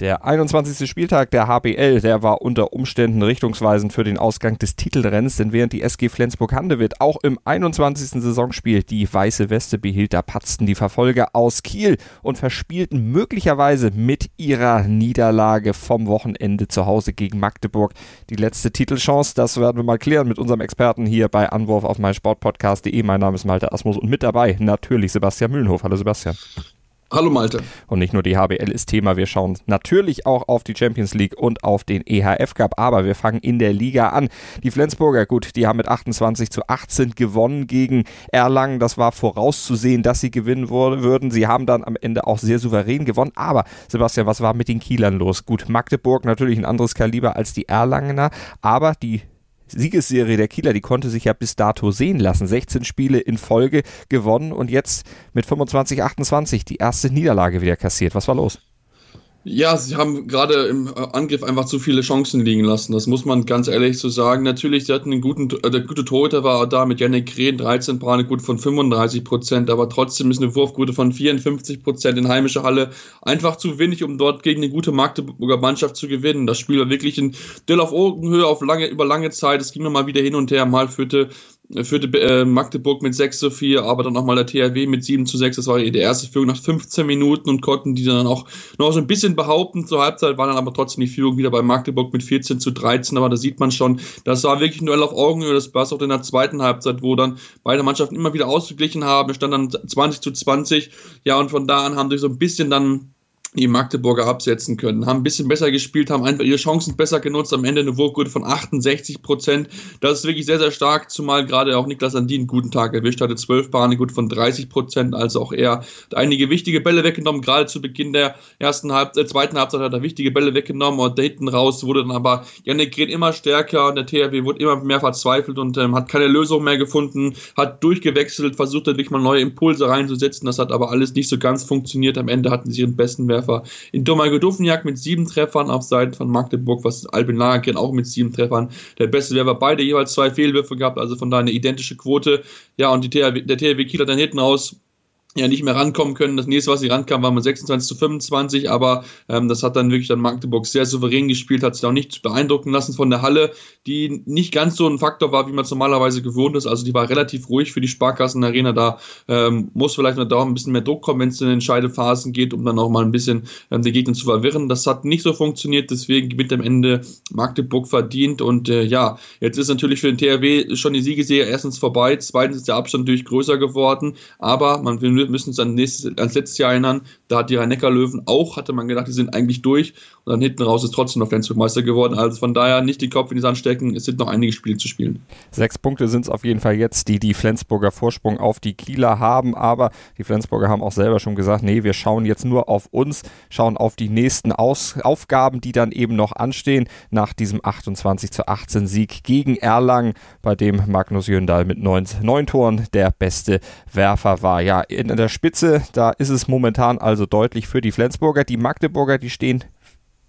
Der 21. Spieltag der HBL, der war unter Umständen richtungsweisend für den Ausgang des Titelrenns, denn während die SG Flensburg-Handewitt auch im 21. Saisonspiel die weiße Weste behielt, da patzten die Verfolger aus Kiel und verspielten möglicherweise mit ihrer Niederlage vom Wochenende zu Hause gegen Magdeburg die letzte Titelchance. Das werden wir mal klären mit unserem Experten hier bei Anwurf auf meinsportpodcast.de. Mein Name ist Malte Asmus und mit dabei natürlich Sebastian Mühlenhof. Hallo Sebastian. Hallo Malte. Und nicht nur die HBL ist Thema, wir schauen natürlich auch auf die Champions League und auf den EHF Cup, aber wir fangen in der Liga an. Die Flensburger, gut, die haben mit 28-18 gewonnen gegen Erlangen, das war vorauszusehen, dass sie gewinnen würden. Sie haben dann am Ende auch sehr souverän gewonnen, aber Sebastian, was war mit den Kielern los? Gut, Magdeburg natürlich ein anderes Kaliber als die Erlangener, aber die Siegesserie der Kieler, die konnte sich ja bis dato sehen lassen. 16 Spiele in Folge gewonnen und jetzt mit 25-28 die erste Niederlage wieder kassiert. Was war los? Ja, sie haben gerade im Angriff einfach zu viele Chancen liegen lassen. Das muss man ganz ehrlich so sagen. Natürlich, sie hatten einen guten, der gute Torhüter war da mit Jannik Krehn, 13 Paradequote von 35%, aber trotzdem ist eine Wurfquote von 54% in heimischer Halle einfach zu wenig, um dort gegen eine gute Magdeburger Mannschaft zu gewinnen. Das Spiel war wirklich ein Duell auf Augenhöhe über lange Zeit. Es ging mir mal wieder hin und her, mal führte Magdeburg mit 6-4, aber dann nochmal der THW mit 7-6, das war die erste Führung nach 15 Minuten und konnten die dann auch noch so ein bisschen behaupten. Zur Halbzeit war dann aber trotzdem die Führung wieder bei Magdeburg mit 14-13, aber da sieht man schon, das war wirklich ein Duell auf Augenhöhe, das war es auch in der zweiten Halbzeit, wo dann beide Mannschaften immer wieder ausgeglichen haben, stand dann 20-20, ja, und von da an haben sich so ein bisschen dann die Magdeburger absetzen können, haben ein bisschen besser gespielt, haben einfach ihre Chancen besser genutzt, am Ende eine Wurfquote von 68%. Das ist wirklich sehr, sehr stark, zumal gerade auch Niklas Sandin einen guten Tag erwischt hatte, 12 Paradequote von 30%, also auch er hat einige wichtige Bälle weggenommen, gerade zu Beginn der zweiten Halbzeit hat er wichtige Bälle weggenommen und da hinten raus wurde dann aber Jannik Green immer stärker und der THW wurde immer mehr verzweifelt und hat keine Lösung mehr gefunden, hat durchgewechselt, versucht natürlich mal neue Impulse reinzusetzen, das hat aber alles nicht so ganz funktioniert, am Ende hatten sie ihren besten Werfer in Domenico Ebner mit 7 Treffern auf Seiten von Magdeburg, was Albin Lager auch mit 7 Treffern der beste wäre, beide jeweils 2 Fehlwürfe gehabt, also von daher eine identische Quote. Ja, und der THW Kiel hat dann hinten raus ja nicht mehr rankommen können. Das nächste, was sie rankamen, war mit 26-25, aber das hat dann wirklich dann Magdeburg sehr souverän gespielt, hat sich auch nicht beeindrucken lassen von der Halle, die nicht ganz so ein Faktor war, wie man es normalerweise gewohnt ist. Also die war relativ ruhig für die Sparkassen-Arena. Da muss vielleicht noch da ein bisschen mehr Druck kommen, wenn es in den Scheidephasen geht, um dann auch mal ein bisschen den Gegner zu verwirren. Das hat nicht so funktioniert, deswegen gewinnt am Ende Magdeburg verdient und ja, jetzt ist natürlich für den THW schon die Siegesserie erstens vorbei, zweitens ist der Abstand natürlich größer geworden, aber wir müssen uns ans letztes Jahr erinnern, da hat die Rhein-Neckar-Löwen auch, hatte man gedacht, die sind eigentlich durch und dann hinten raus ist trotzdem noch Flensburg Meister geworden, also von daher nicht den Kopf in die Sand stecken, es sind noch einige Spiele zu spielen. 6 Punkte sind es auf jeden Fall jetzt, die Flensburger Vorsprung auf die Kieler haben, aber die Flensburger haben auch selber schon gesagt, nee, wir schauen jetzt nur auf uns, schauen auf die nächsten Aufgaben, die dann eben noch anstehen, nach diesem 28-18 Sieg gegen Erlangen, bei dem Magnus Jöndal mit 9 Toren der beste Werfer war. Ja, in der Spitze, da ist es momentan also deutlich für die Flensburger. Die Magdeburger, die stehen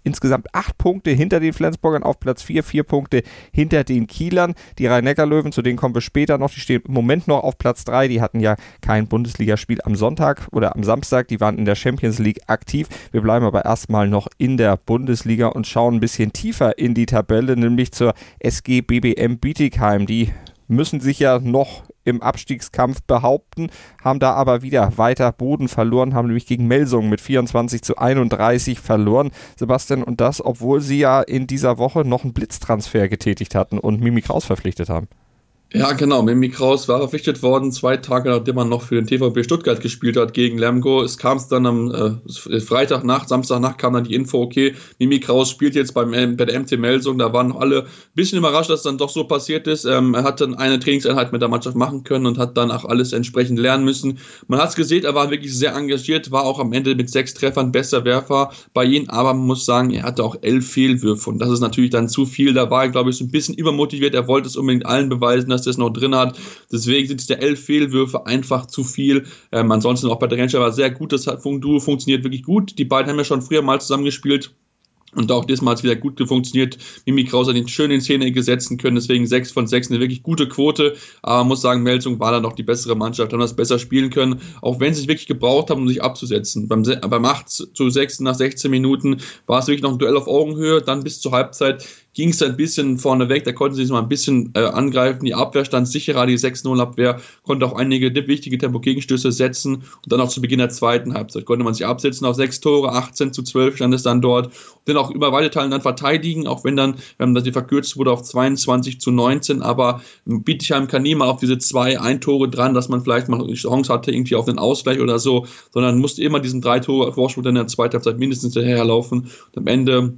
insgesamt 8 Punkte hinter den Flensburgern auf Platz 4, 4 Punkte hinter den Kielern. Die Rhein-Neckar-Löwen, zu denen kommen wir später noch, die stehen im Moment noch auf Platz 3. Die hatten ja kein Bundesligaspiel am Sonntag oder am Samstag. Die waren in der Champions League aktiv. Wir bleiben aber erstmal noch in der Bundesliga und schauen ein bisschen tiefer in die Tabelle, nämlich zur SG BBM Bietigheim. Die müssen sich ja noch im Abstiegskampf behaupten, haben da aber wieder weiter Boden verloren, haben nämlich gegen Melsungen mit 24-31 verloren. Sebastian, und das, obwohl sie ja in dieser Woche noch einen Blitztransfer getätigt hatten und Mimi Kraus verpflichtet haben. Ja, genau. Mimi Kraus war verpflichtet worden, 2 Tage nachdem man noch für den TVB Stuttgart gespielt hat gegen Lemgo. Es kam dann am Freitagnacht, Samstagnacht kam dann die Info, okay, Mimi Kraus spielt jetzt bei der MT Melsungen. Da waren noch alle ein bisschen überrascht, dass es dann doch so passiert ist. Er hat dann eine Trainingseinheit mit der Mannschaft machen können und hat dann auch alles entsprechend lernen müssen. Man hat es gesehen, er war wirklich sehr engagiert, war auch am Ende mit 6 Treffern bester Werfer bei jedem. Aber man muss sagen, er hatte auch 11 Fehlwürfe und das ist natürlich dann zu viel. Da war er, glaube ich, so ein bisschen übermotiviert. Er wollte es unbedingt allen beweisen, dass das noch drin hat. Deswegen sind es der 11 Fehlwürfe einfach zu viel. Ansonsten auch bei der Rennstelle war sehr gut. Das Duo funktioniert wirklich gut. Die beiden haben ja schon früher mal zusammengespielt. Und auch diesmal hat es wieder gut funktioniert. Mimi Kraus hat ihn schön in Szene gesetzt können. Deswegen 6 von 6, eine wirklich gute Quote. Aber man muss sagen, Melsungen war dann noch die bessere Mannschaft, haben das besser spielen können. Auch wenn sie es wirklich gebraucht haben, um sich abzusetzen. Beim 8-6 nach 16 Minuten war es wirklich noch ein Duell auf Augenhöhe. Dann bis zur Halbzeit ging es ein bisschen vorne weg, da konnten sie sich mal ein bisschen angreifen. Die Abwehr stand sicherer, die 6-0-Abwehr konnte auch einige wichtige Tempogegenstöße setzen. Und dann auch zu Beginn der zweiten Halbzeit konnte man sich absetzen auf 6 Tore, 18-12 stand es dann dort. Und dann auch über weite Teile dann verteidigen, auch wenn dann, dass die verkürzt wurde auf 22-19. Aber Bietigheim kann nie mal auf diese 2 Tore dran, dass man vielleicht mal eine Chance hatte, irgendwie auf den Ausgleich oder so, sondern musste immer diesen 3-Tore-Vorsprung dann in der zweiten Halbzeit mindestens daherlaufen. Und am Ende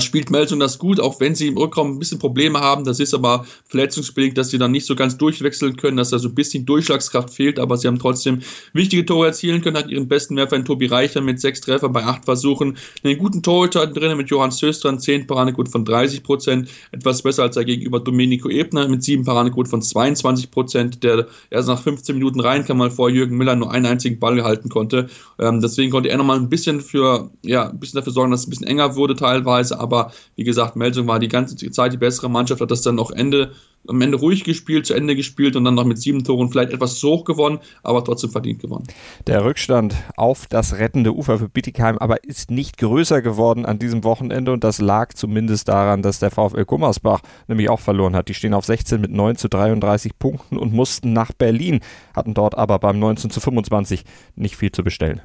spielt Melsungen das gut, auch wenn sie im Rückraum ein bisschen Probleme haben. Das ist aber verletzungsbedingt, dass sie dann nicht so ganz durchwechseln können, dass da so ein bisschen Durchschlagskraft fehlt. Aber sie haben trotzdem wichtige Tore erzielen können. Hat ihren besten Werfer in Tobi Reicher mit 6 Treffern bei 8 Versuchen. Einen guten Torhüter drin mit Johann Söstran, 10 Paradequote von 30%. Etwas besser als der gegenüber Domenico Ebner mit 7 Paradequote von 22%. Der erst nach 15 Minuten reinkam, mal vor Jürgen Müller nur einen einzigen Ball gehalten konnte. Deswegen konnte er nochmal ein bisschen dafür sorgen, dass es ein bisschen enger wurde teilweise. Aber wie gesagt, Melsungen war die ganze Zeit die bessere Mannschaft, hat das dann auch am Ende ruhig gespielt, zu Ende gespielt und dann noch mit 7 Toren vielleicht etwas zu hoch gewonnen, aber trotzdem verdient gewonnen. Der Rückstand auf das rettende Ufer für Bietigheim aber ist nicht größer geworden an diesem Wochenende und das lag zumindest daran, dass der VfL Gummersbach nämlich auch verloren hat. Die stehen auf 16 mit 9-33 Punkten und mussten nach Berlin, hatten dort aber beim 19-25 nicht viel zu bestellen.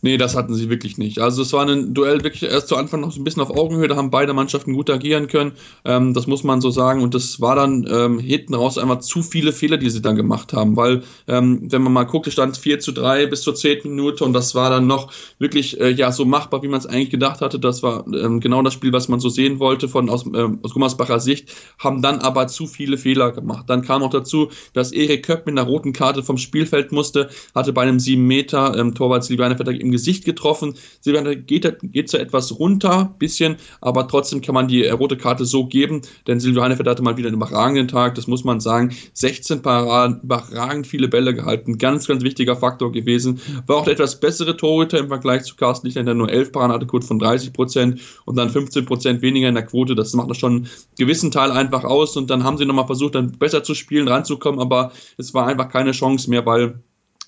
Nee, das hatten sie wirklich nicht. Also es war ein Duell wirklich erst zu Anfang noch so ein bisschen auf Augenhöhe, da haben beide Mannschaften gut agieren können, das muss man so sagen, und das war dann hinten raus einfach zu viele Fehler, die sie dann gemacht haben, weil wenn man mal guckt, stand 4-3 bis zur 10. Minute und das war dann noch wirklich so machbar, wie man es eigentlich gedacht hatte. Das war genau das Spiel, was man so sehen wollte aus Gummersbacher Sicht, haben dann aber zu viele Fehler gemacht. Dann kam noch dazu, dass Erik Köpp mit einer roten Karte vom Spielfeld musste, hatte bei einem 7 Meter Torwart Silviane im Gesicht getroffen. Silviane geht zwar etwas runter, bisschen, aber trotzdem kann man die rote Karte so geben, denn Silviane hatte mal wieder einen überragenden Tag, das muss man sagen. 16 Paraden, überragend viele Bälle gehalten, ganz, ganz wichtiger Faktor gewesen. War auch der etwas bessere Torhüter im Vergleich zu Carsten Lichter, der nur 11 Paraden hatte, kurz von 30% und dann 15% weniger in der Quote. Das macht schon einen gewissen Teil einfach aus und dann haben sie nochmal versucht, dann besser zu spielen, ranzukommen, aber es war einfach keine Chance mehr, weil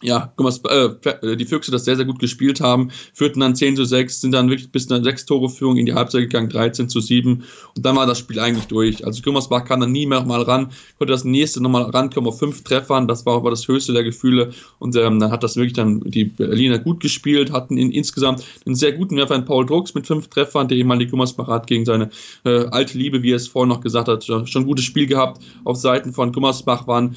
die Füchse das sehr, sehr gut gespielt haben, führten dann 10-6, sind dann wirklich bis eine 6-Tore-Führung in die Halbzeit gegangen, 13-7 und dann war das Spiel eigentlich durch. Also Gummersbach kam dann nie mehr mal ran, konnte das nächste nochmal rankommen auf 5 Treffern, das war aber das höchste der Gefühle und dann hat das wirklich dann die Berliner gut gespielt, hatten insgesamt einen sehr guten Werfer in Paul Drucks mit 5 Treffern, der ehemalige Gummersbacher hat gegen seine alte Liebe, wie er es vorhin noch gesagt hat, schon ein gutes Spiel gehabt. Auf Seiten von Gummersbach waren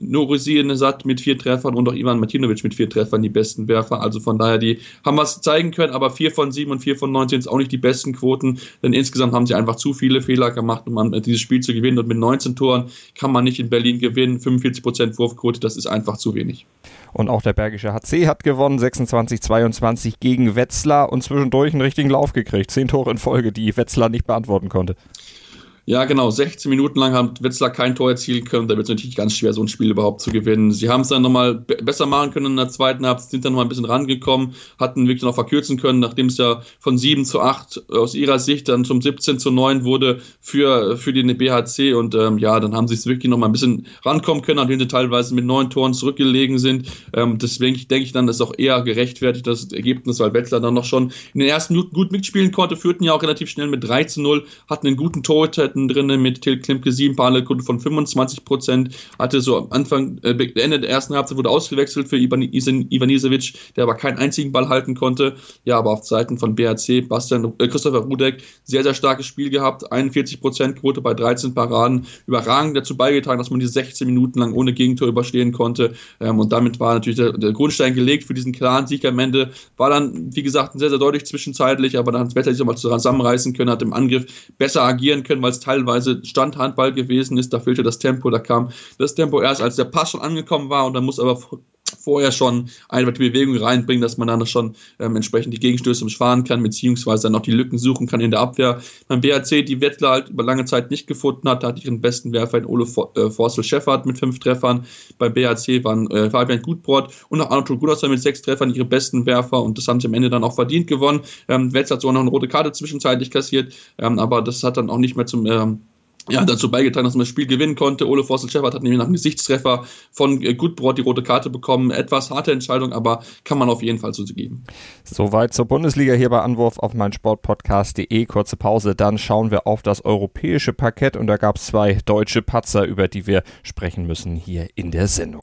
Norisien Satt mit 4 Treffern und auch Ivan Martinovic mit 4 Treffern die besten Werfer, also von daher, die haben was zeigen können, aber 4 von 7 und 4 von 19 ist auch nicht die besten Quoten, denn insgesamt haben sie einfach zu viele Fehler gemacht, um dieses Spiel zu gewinnen und mit 19 Toren kann man nicht in Berlin gewinnen, 45% Wurfquote, das ist einfach zu wenig. Und auch der Bergische HC hat gewonnen, 26-22 gegen Wetzlar und zwischendurch einen richtigen Lauf gekriegt, 10 Tore in Folge, die Wetzlar nicht beantworten konnte. Ja, genau. 16 Minuten lang hat Wetzlar kein Tor erzielen können. Da wird es natürlich ganz schwer, so ein Spiel überhaupt zu gewinnen. Sie haben es dann nochmal besser machen können in der zweiten Halbzeit, sind dann nochmal ein bisschen rangekommen, hatten wirklich noch verkürzen können, nachdem es ja von 7-8 aus ihrer Sicht dann zum 17-9 wurde für den BHC. Und dann haben sie es wirklich nochmal ein bisschen rankommen können, nachdem sie teilweise mit 9 Toren zurückgelegen sind. Deswegen denke ich dann, das ist auch eher gerechtfertigt, das Ergebnis, weil Wetzlar dann noch schon in den ersten Minuten gut mitspielen konnte, führten ja auch relativ schnell mit 3-0, hatten einen guten Torhüter, mittendrin mit Till Klimke 7 Paradequote von 25%, hatte so am Anfang, Ende der ersten Halbzeit wurde ausgewechselt für Ivanisevic, der aber keinen einzigen Ball halten konnte. Ja, aber auf Seiten von BHC, Christopher Rudek, sehr, sehr starkes Spiel gehabt, 41% Quote bei 13 Paraden, überragend dazu beigetragen, dass man die 16 Minuten lang ohne Gegentor überstehen konnte, und damit war natürlich der Grundstein gelegt für diesen klaren Sieg am Ende. War dann, wie gesagt, sehr, sehr deutlich zwischenzeitlich, aber dann hat das Wetter sich nochmal zusammenreißen können, hat im Angriff besser agieren können, weil es teilweise Standhandball gewesen ist, da fehlte das Tempo, da kam das Tempo erst, als der Pass schon angekommen war, und dann muss aber vorher schon einfach die Bewegung reinbringen, dass man dann schon entsprechend die Gegenstöße umschwaren kann, beziehungsweise dann auch die Lücken suchen kann in der Abwehr. Beim BHC, die Wetzlar halt über lange Zeit nicht gefunden hat, da hat ihren besten Werfer in Ole Forsell Schefvert mit 5 Treffern. Beim BHC waren Fabian Gutbrot und auch Anatol Gudasson mit 6 Treffern ihre besten Werfer, und das haben sie am Ende dann auch verdient gewonnen. Wetzlar hat sogar noch eine rote Karte zwischenzeitlich kassiert, aber das hat dann auch nicht mehr zum... dazu beigetragen, dass man das Spiel gewinnen konnte. Ole Forsell Schefvert hat nämlich nach einem Gesichtstreffer von Gutbrot die rote Karte bekommen. Etwas harte Entscheidung, aber kann man auf jeden Fall so geben. Soweit zur Bundesliga hier bei Anwurf auf meinsportpodcast.de. Kurze Pause, dann schauen wir auf das europäische Parkett, und da gab es 2 deutsche Patzer, über die wir sprechen müssen hier in der Sendung.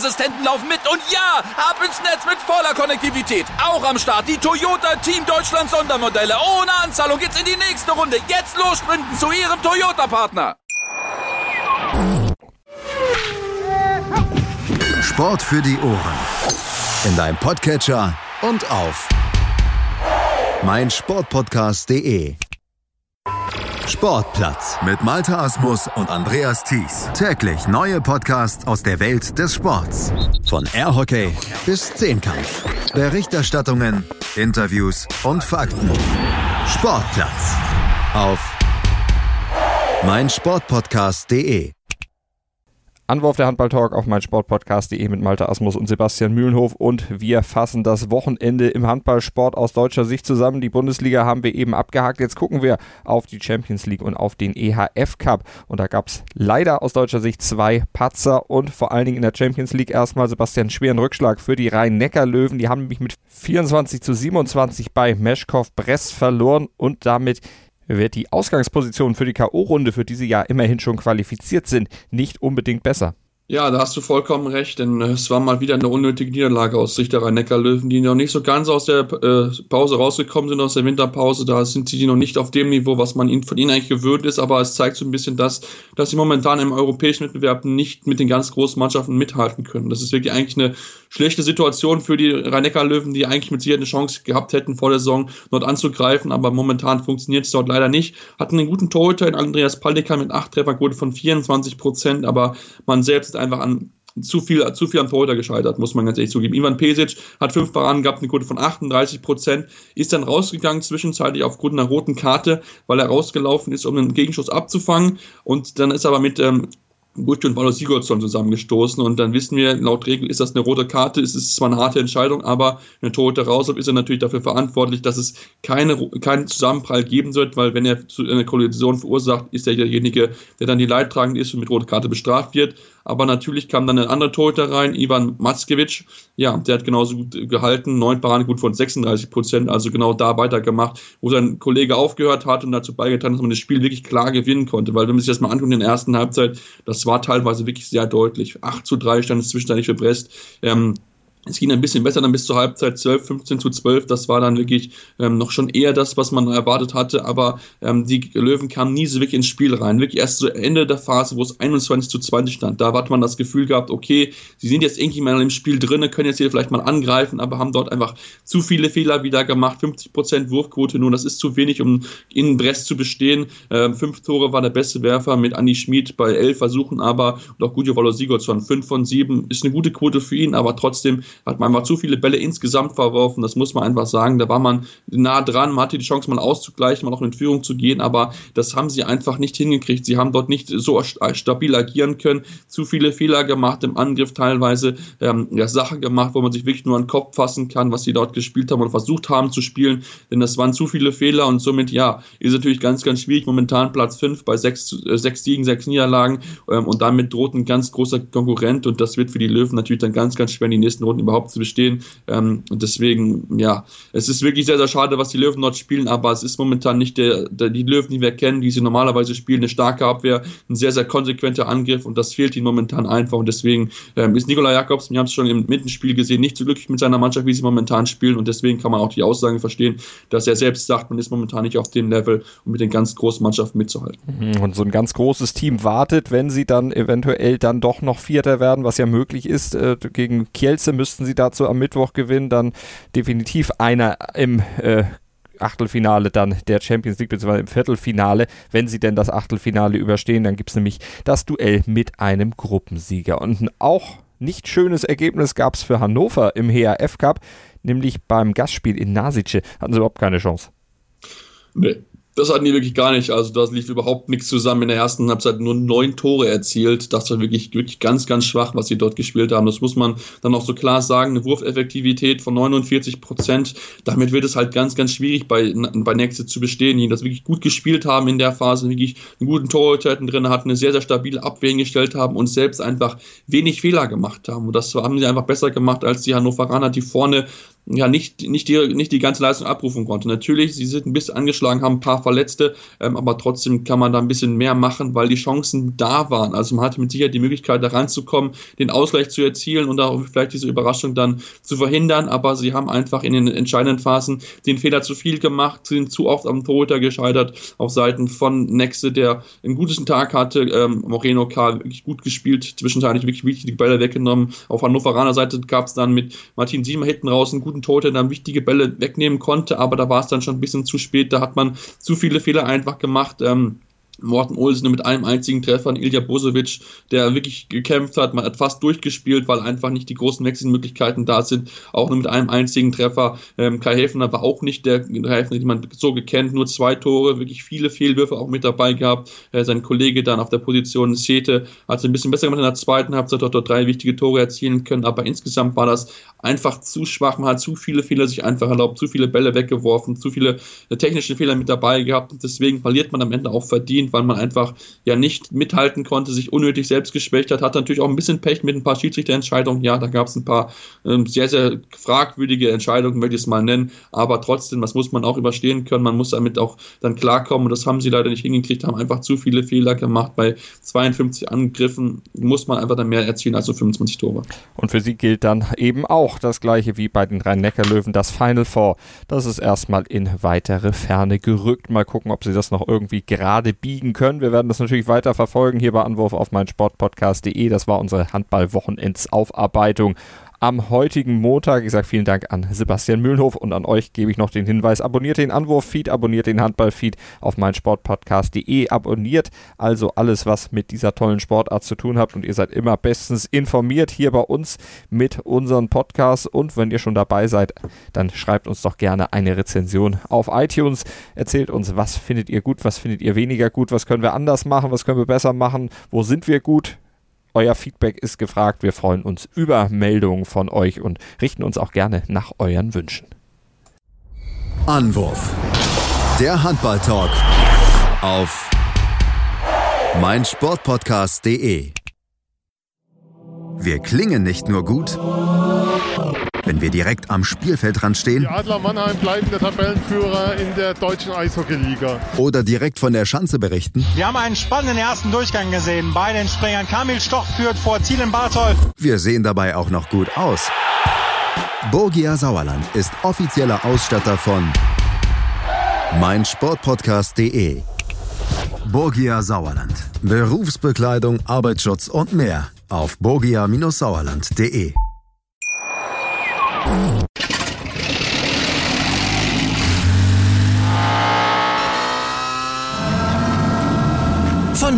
laufen mit, und ja, ab ins Netz mit voller Konnektivität. Auch am Start die Toyota Team Deutschland Sondermodelle. Ohne Anzahlung geht's in die nächste Runde. Jetzt los sprinten zu Ihrem Toyota-Partner. Sport für die Ohren. In deinem Podcatcher und auf meinsportpodcast.de. Sportplatz mit Malte Asmus und Andreas Thies. Täglich neue Podcasts aus der Welt des Sports. Von Airhockey bis Zehnkampf. Berichterstattungen, Interviews und Fakten. Sportplatz auf meinsportpodcast.de. Anwurf der Handball-Talk auf meinsportpodcast.de mit Malte Asmus und Sebastian Mühlenhof, und wir fassen das Wochenende im Handballsport aus deutscher Sicht zusammen. Die Bundesliga haben wir eben abgehakt, jetzt gucken wir auf die Champions League und auf den EHF Cup, und da gab es leider aus deutscher Sicht 2 Patzer, und vor allen Dingen in der Champions League erstmal, Sebastian, schweren Rückschlag für die Rhein-Neckar-Löwen. Die haben nämlich mit 24-27 bei Meschkov-Bress verloren, und damit wird die Ausgangsposition für die K.O.-Runde, für die sie ja immerhin schon qualifiziert sind, nicht unbedingt besser. Ja, da hast du vollkommen recht, denn es war mal wieder eine unnötige Niederlage aus Sicht der Rhein-Neckar-Löwen, die noch nicht so ganz aus der Pause rausgekommen sind, aus der Winterpause. Da sind sie noch nicht auf dem Niveau, was man von ihnen eigentlich gewöhnt ist, aber es zeigt so ein bisschen, dass sie momentan im europäischen Wettbewerb nicht mit den ganz großen Mannschaften mithalten können. Das ist wirklich eigentlich eine schlechte Situation für die Rhein-Neckar-Löwen, die eigentlich mit Sicherheit eine Chance gehabt hätten, vor der Saison dort anzugreifen, aber momentan funktioniert es dort leider nicht. Hatten einen guten Torhüter in Andreas Paldika mit 8 Trefferquote von 24%, aber man selbst einfach an zu viel am Torhüter gescheitert, muss man ganz ehrlich zugeben. Ivan Pesic hat 5 Paraden gehabt, eine Quote von 38%, ist dann rausgegangen zwischenzeitlich aufgrund einer roten Karte, weil er rausgelaufen ist, um einen Gegenschuss abzufangen, und dann ist aber mit Butch und Paolo Sigurdsson zusammengestoßen, und dann wissen wir, laut Regel ist das eine rote Karte, es ist zwar eine harte Entscheidung, aber eine Torhüter Rauslauf ist er natürlich dafür verantwortlich, dass es keinen Zusammenprall geben wird, weil wenn er eine Kollision verursacht, ist er derjenige, der dann die Leidtragende ist und mit roter Karte bestraft wird. Aber natürlich kam dann ein anderer Torhüter rein, Ivan Mackiewicz, ja, der hat genauso gut gehalten, 9 Paraden gut von 36%, also genau da weitergemacht, wo sein Kollege aufgehört hat, und dazu beigetragen, dass man das Spiel wirklich klar gewinnen konnte, weil wenn man sich das mal anguckt in der ersten Halbzeit, das war teilweise wirklich sehr deutlich, 8:3 stand es zwischenzeitlich für Brest. Es ging ein bisschen besser dann bis zur Halbzeit, 15:12, das war dann wirklich noch schon eher das, was man erwartet hatte, aber die Löwen kamen nie so wirklich ins Spiel rein, wirklich erst zu Ende der Phase, wo es 21:20 stand, da hat man das Gefühl gehabt, okay, sie sind jetzt irgendwie mal im Spiel drin, können jetzt hier vielleicht mal angreifen, aber haben dort einfach zu viele Fehler wieder gemacht, 50% Wurfquote nur, das ist zu wenig, um in Brest zu bestehen, 5 Tore war der beste Werfer mit Andi Schmid bei 11 Versuchen, aber und auch Gudio Valo Sigurdsson, 5 von 7, ist eine gute Quote für ihn, aber trotzdem hat man einfach zu viele Bälle insgesamt verworfen, das muss man einfach sagen, da war man nah dran, man hatte die Chance mal auszugleichen, mal auch in Führung zu gehen, aber das haben sie einfach nicht hingekriegt, sie haben dort nicht so stabil agieren können, zu viele Fehler gemacht im Angriff teilweise, Sachen gemacht, wo man sich wirklich nur an den Kopf fassen kann, was sie dort gespielt haben oder versucht haben zu spielen, denn das waren zu viele Fehler und somit, ja, ist natürlich ganz, ganz schwierig, momentan Platz 5 bei 6 Siegen, 6 Niederlagen und damit droht ein ganz großer Konkurrent und das wird für die Löwen natürlich dann ganz, ganz schwer, in den nächsten Runden überhaupt zu bestehen und deswegen, ja, es ist wirklich sehr, sehr schade, was die Löwen dort spielen, aber es ist momentan nicht die Löwen, die wir kennen, die sie normalerweise spielen, eine starke Abwehr, ein sehr, sehr konsequenter Angriff und das fehlt ihnen momentan einfach und deswegen ist Nikola Jakobs, wir haben es schon im Mittenspiel gesehen, nicht so glücklich mit seiner Mannschaft, wie sie momentan spielen und deswegen kann man auch die Aussagen verstehen, dass er selbst sagt, man ist momentan nicht auf dem Level, um mit den ganz großen Mannschaften mitzuhalten. Und so ein ganz großes Team wartet, wenn sie dann eventuell dann doch noch Vierter werden, was ja möglich ist, gegen Kielce müssten sie dazu am Mittwoch gewinnen, dann definitiv einer im Achtelfinale dann der Champions League, beziehungsweise im Viertelfinale, wenn sie denn das Achtelfinale überstehen, dann gibt es nämlich das Duell mit einem Gruppensieger. Und auch nicht schönes Ergebnis gab es für Hannover im EHF Cup, nämlich beim Gastspiel in Nasice. Hatten sie überhaupt keine Chance? Nee. Das hatten die wirklich gar nicht, also das lief überhaupt nichts zusammen. In der ersten Halbzeit nur 9 Tore erzielt, das war wirklich ganz, ganz schwach, was sie dort gespielt haben. Das muss man dann auch so klar sagen, eine Wurfeffektivität von 49%, damit wird es halt ganz, ganz schwierig bei Nexe zu bestehen, die das wirklich gut gespielt haben in der Phase, wirklich einen guten Torhüter drin hatten, eine sehr, sehr stabile Abwehr hingestellt haben und selbst einfach wenig Fehler gemacht haben. Und das haben sie einfach besser gemacht als die Hannoveraner, die vorne ja nicht die ganze Leistung abrufen konnte. Natürlich, sie sind ein bisschen angeschlagen, haben ein paar Verletzte, aber trotzdem kann man da ein bisschen mehr machen, weil die Chancen da waren. Also man hatte mit Sicherheit die Möglichkeit, da ranzukommen, den Ausgleich zu erzielen und auch vielleicht diese Überraschung dann zu verhindern, aber sie haben einfach in den entscheidenden Phasen den Fehler zu viel gemacht, sind zu oft am Torhüter gescheitert, auf Seiten von Nexe, der einen guten Tag hatte, Moreno K. wirklich gut gespielt, zwischenzeitlich wirklich wichtige Bälle weggenommen. Auf Hannoveraner Seite gab es dann mit Martin Siemer hinten raus einen guten Torhüter, dann wichtige Bälle wegnehmen konnte, aber da war es dann schon ein bisschen zu spät, da hat man zu viele Fehler einfach gemacht. Morten Olsen mit einem einzigen Treffer an Ilja Bozovic, der wirklich gekämpft hat, man hat fast durchgespielt, weil einfach nicht die großen Wechselmöglichkeiten da sind, auch nur mit einem einzigen Treffer. Kai Häfner war auch nicht der Häfner, den man so gekannt, nur 2 Tore, wirklich viele Fehlwürfe auch mit dabei gehabt. Sein Kollege dann auf der Position Sete hat es ein bisschen besser gemacht in der zweiten Halbzeit, hat dort 3 wichtige Tore erzielen können, aber insgesamt war das einfach zu schwach, man hat zu viele Fehler sich einfach erlaubt, zu viele Bälle weggeworfen, zu viele technische Fehler mit dabei gehabt und deswegen verliert man am Ende auch verdient, weil man einfach ja nicht mithalten konnte, sich unnötig selbst geschwächt hat, hat natürlich auch ein bisschen Pech mit ein paar Schiedsrichterentscheidungen, ja, da gab es ein paar sehr, sehr fragwürdige Entscheidungen, möchte ich es mal nennen, aber trotzdem, das muss man auch überstehen können, man muss damit auch dann klarkommen und das haben sie leider nicht hingekriegt, haben einfach zu viele Fehler gemacht, bei 52 Angriffen muss man einfach dann mehr erzielen als so 25 Tore. Und für sie gilt dann eben auch das gleiche wie bei den Rhein-Neckar-Löwen, das Final Four, das ist erstmal in weitere Ferne gerückt, mal gucken, ob sie das noch irgendwie gerade biegen können. Wir werden das natürlich weiter verfolgen hier bei Anwurf auf meinsportpodcast.de. Das war unsere Handball-Wochenendsaufarbeitung am heutigen Montag. Ich sage vielen Dank an Sebastian Mühlenhof und an euch gebe ich noch den Hinweis, abonniert den Anwurf-Feed, abonniert den Handball-Feed auf meinsportpodcast.de, abonniert also alles, was mit dieser tollen Sportart zu tun hat und ihr seid immer bestens informiert hier bei uns mit unseren Podcasts und wenn ihr schon dabei seid, dann schreibt uns doch gerne eine Rezension auf iTunes, erzählt uns, was findet ihr gut, was findet ihr weniger gut, was können wir anders machen, was können wir besser machen, wo sind wir gut? Euer Feedback ist gefragt. Wir freuen uns über Meldungen von euch und richten uns auch gerne nach euren Wünschen. Anwurf. Der Handball-Talk auf meinsportpodcast.de. Wir klingen nicht nur gut, wenn wir direkt am Spielfeldrand stehen. Die Adler Mannheim bleiben der Tabellenführer in der deutschen Eishockey-Liga. Oder direkt von der Schanze berichten. Wir haben einen spannenden ersten Durchgang gesehen bei den Springern. Kamil Stoch führt vor Ziel in Bartol. Wir sehen dabei auch noch gut aus. Borgia Sauerland ist offizieller Ausstatter von meinsportpodcast.de. Borgia Sauerland. Berufsbekleidung, Arbeitsschutz und mehr auf borgia-sauerland.de. Von